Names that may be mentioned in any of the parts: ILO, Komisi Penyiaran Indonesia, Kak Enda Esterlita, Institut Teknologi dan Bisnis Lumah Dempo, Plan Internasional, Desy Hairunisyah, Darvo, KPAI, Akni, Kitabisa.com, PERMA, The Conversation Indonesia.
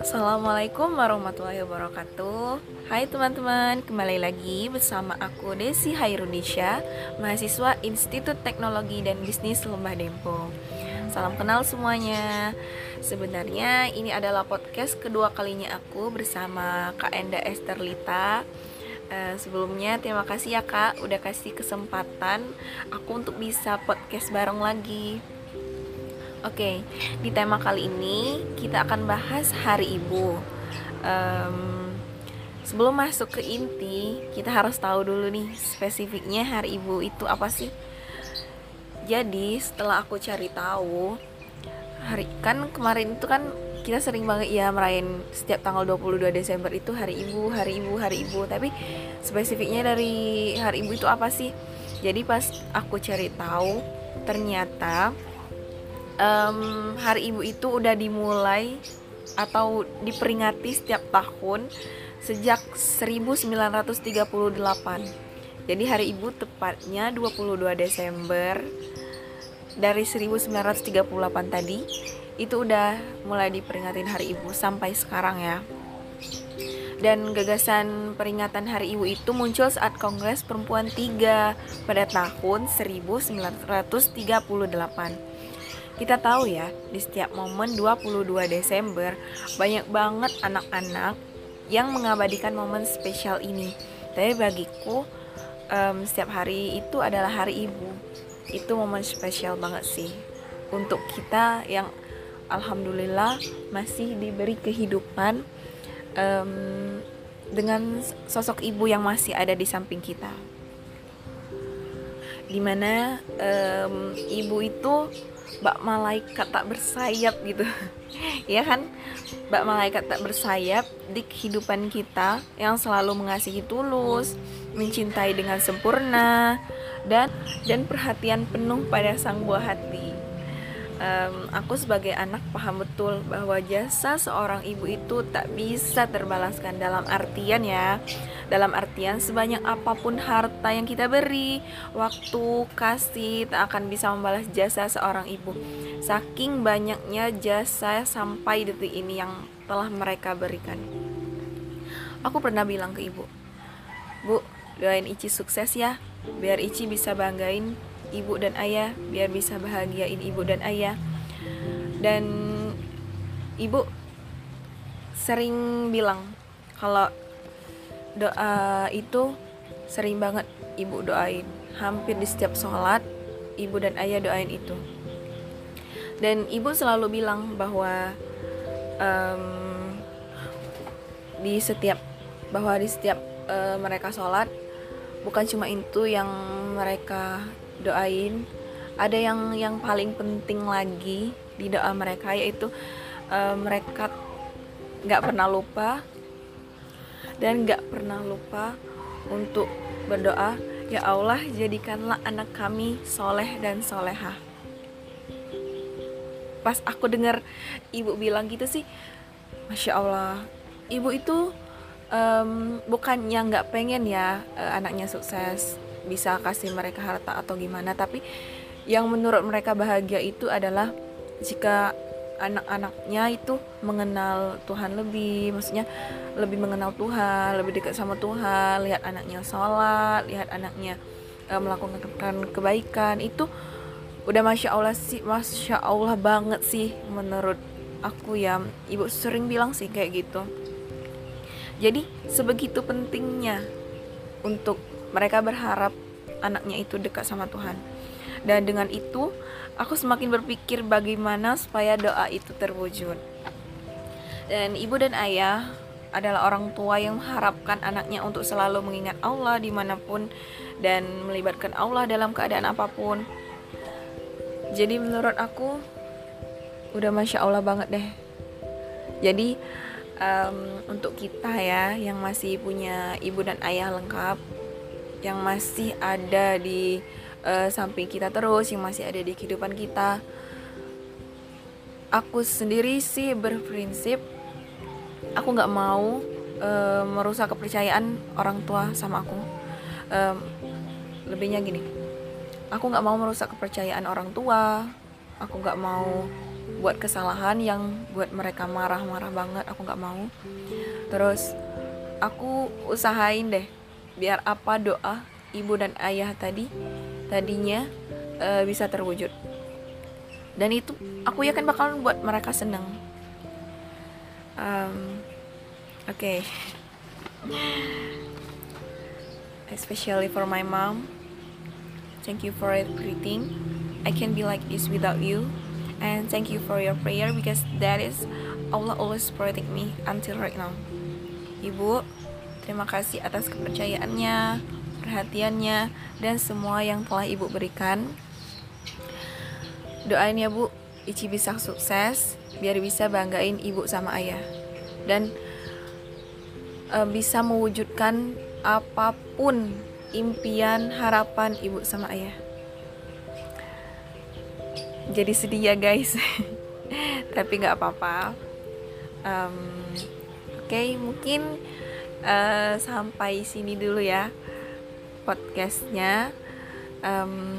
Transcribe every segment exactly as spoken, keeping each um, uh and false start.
Assalamualaikum warahmatullahi wabarakatuh. Hai teman-teman, kembali lagi bersama aku Desy Hairunisyah, mahasiswa Institut Teknologi dan Bisnis Lumah Dempo. Salam kenal semuanya. Sebenarnya ini adalah podcast kedua kalinya aku bersama Kak Enda Esterlita. Uh, sebelumnya terima kasih ya Kak, udah kasih kesempatan aku untuk bisa podcast bareng lagi. Oke, okay, di tema kali ini kita akan bahas Hari Ibu. um, Sebelum masuk ke inti, kita harus tahu dulu nih spesifiknya Hari Ibu itu apa sih. Jadi setelah aku cari tahu, hari kan kemarin itu kan kita sering banget ya merayain setiap tanggal dua puluh dua Desember itu Hari Ibu, Hari Ibu, Hari Ibu. Tapi spesifiknya dari Hari Ibu itu apa sih? Jadi pas aku cari tahu, ternyata um, Hari Ibu itu udah dimulai atau diperingati setiap tahun sejak seribu sembilan ratus tiga puluh delapan. Jadi Hari Ibu tepatnya dua puluh dua Desember dari seribu sembilan ratus tiga puluh delapan tadi, itu udah mulai diperingatin Hari Ibu sampai sekarang ya. Dan gagasan peringatan Hari Ibu itu muncul saat Kongres Perempuan tiga pada tahun seribu sembilan ratus tiga puluh delapan. Kita tahu ya, di setiap momen dua puluh dua Desember banyak banget anak-anak yang mengabadikan momen spesial ini. Tapi bagiku um, setiap hari itu adalah Hari Ibu. Itu momen spesial banget sih untuk kita yang alhamdulillah masih diberi kehidupan um, dengan sosok ibu yang masih ada di samping kita, dimana um, ibu itu bak malaikat tak bersayap gitu ya kan, bak malaikat tak bersayap di kehidupan kita yang selalu mengasihi tulus, mencintai dengan sempurna, dan dan perhatian penuh pada sang buah hati. Um, aku sebagai anak paham betul bahwa jasa seorang ibu itu tak bisa terbalaskan, dalam artian ya dalam artian sebanyak apapun harta yang kita beri, waktu, kasih, tak akan bisa membalas jasa seorang ibu. Saking banyaknya jasa sampai detik ini yang telah mereka berikan. Aku pernah bilang ke ibu, "Bu, doain Ici sukses ya, biar Ici bisa banggain ibu dan ayah, biar bisa bahagiain ibu dan ayah." Dan ibu sering bilang kalau doa itu sering banget ibu doain, hampir di setiap sholat ibu dan ayah doain itu. Dan ibu selalu bilang bahwa um, di setiap bahwa di setiap uh, mereka sholat, bukan cuma itu yang mereka doain, ada yang yang paling penting lagi di doa mereka, yaitu e, mereka nggak pernah lupa dan nggak pernah lupa untuk berdoa, "Ya Allah, jadikanlah anak kami soleh dan soleha." Pas aku dengar ibu bilang gitu sih, masya Allah, ibu itu um, bukannya nggak pengen ya e, anaknya sukses, bisa kasih mereka harta atau gimana, tapi yang menurut mereka bahagia itu adalah jika anak-anaknya itu mengenal Tuhan lebih, maksudnya lebih mengenal Tuhan, lebih dekat sama Tuhan, lihat anaknya sholat, lihat anaknya e, melakukan kebaikan. Itu udah masya Allah sih, masya Allah banget sih menurut aku ya. Ibu sering bilang sih kayak gitu. Jadi sebegitu pentingnya untuk mereka berharap anaknya itu dekat sama Tuhan. Dan dengan itu, aku semakin berpikir bagaimana supaya doa itu terwujud. Dan ibu dan ayah adalah orang tua yang mengharapkan anaknya untuk selalu mengingat Allah dimanapun dan melibatkan Allah dalam keadaan apapun. Jadi menurut aku, udah masya Allah banget deh. Jadi um, untuk kita ya yang masih punya ibu dan ayah lengkap, yang masih ada di uh, samping kita terus, yang masih ada di kehidupan kita, aku sendiri sih berprinsip aku gak mau uh, merusak kepercayaan orang tua sama aku. Um, lebihnya gini, aku gak mau merusak kepercayaan orang tua, Aku nggak mau buat kesalahan yang buat mereka marah-marah banget. Aku nggak mau. Terus aku usahain deh biar apa doa ibu dan ayah tadi tadinya e, bisa terwujud. Dan itu aku yakin bakalan buat mereka seneng. Um, Oke, okay. Especially for my mom. Thank you for everything. I can't be like this without you. And thank you for your prayer because that is Allah always protect me until right now. Ibu, terima kasih atas kepercayaannya, perhatiannya, dan semua yang telah ibu berikan. Doain ya bu, Ici bisa sukses biar bisa banggain ibu sama ayah dan e, bisa mewujudkan apapun impian harapan ibu sama ayah. Jadi sedih ya guys, tapi nggak apa-apa. um, Oke, okay, mungkin e, sampai sini dulu ya podcastnya. um,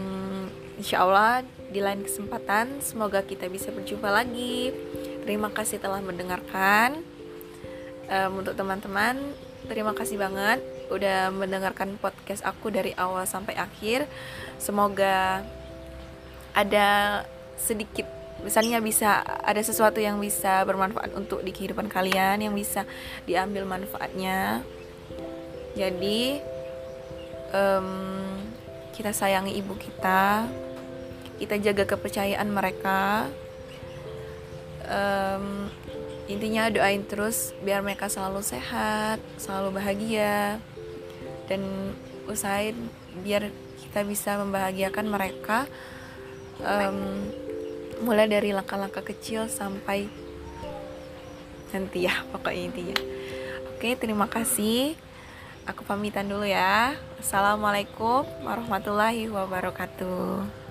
Insya Allah di lain kesempatan semoga kita bisa berjumpa lagi. Terima kasih telah mendengarkan. Um, untuk teman-teman, terima kasih banget udah mendengarkan podcast aku dari awal sampai akhir. Semoga ada sedikit, misalnya bisa ada sesuatu yang bisa bermanfaat untuk di kehidupan kalian, yang bisa diambil manfaatnya. Jadi um, kita sayangi ibu kita, kita jaga kepercayaan mereka. Um, intinya doain terus biar mereka selalu sehat, selalu bahagia, dan usahain biar kita bisa membahagiakan mereka, um, mulai dari langkah-langkah kecil sampai nanti ya, pokoknya intinya. Oke, terima kasih, aku pamitan dulu ya. Assalamualaikum warahmatullahi wabarakatuh.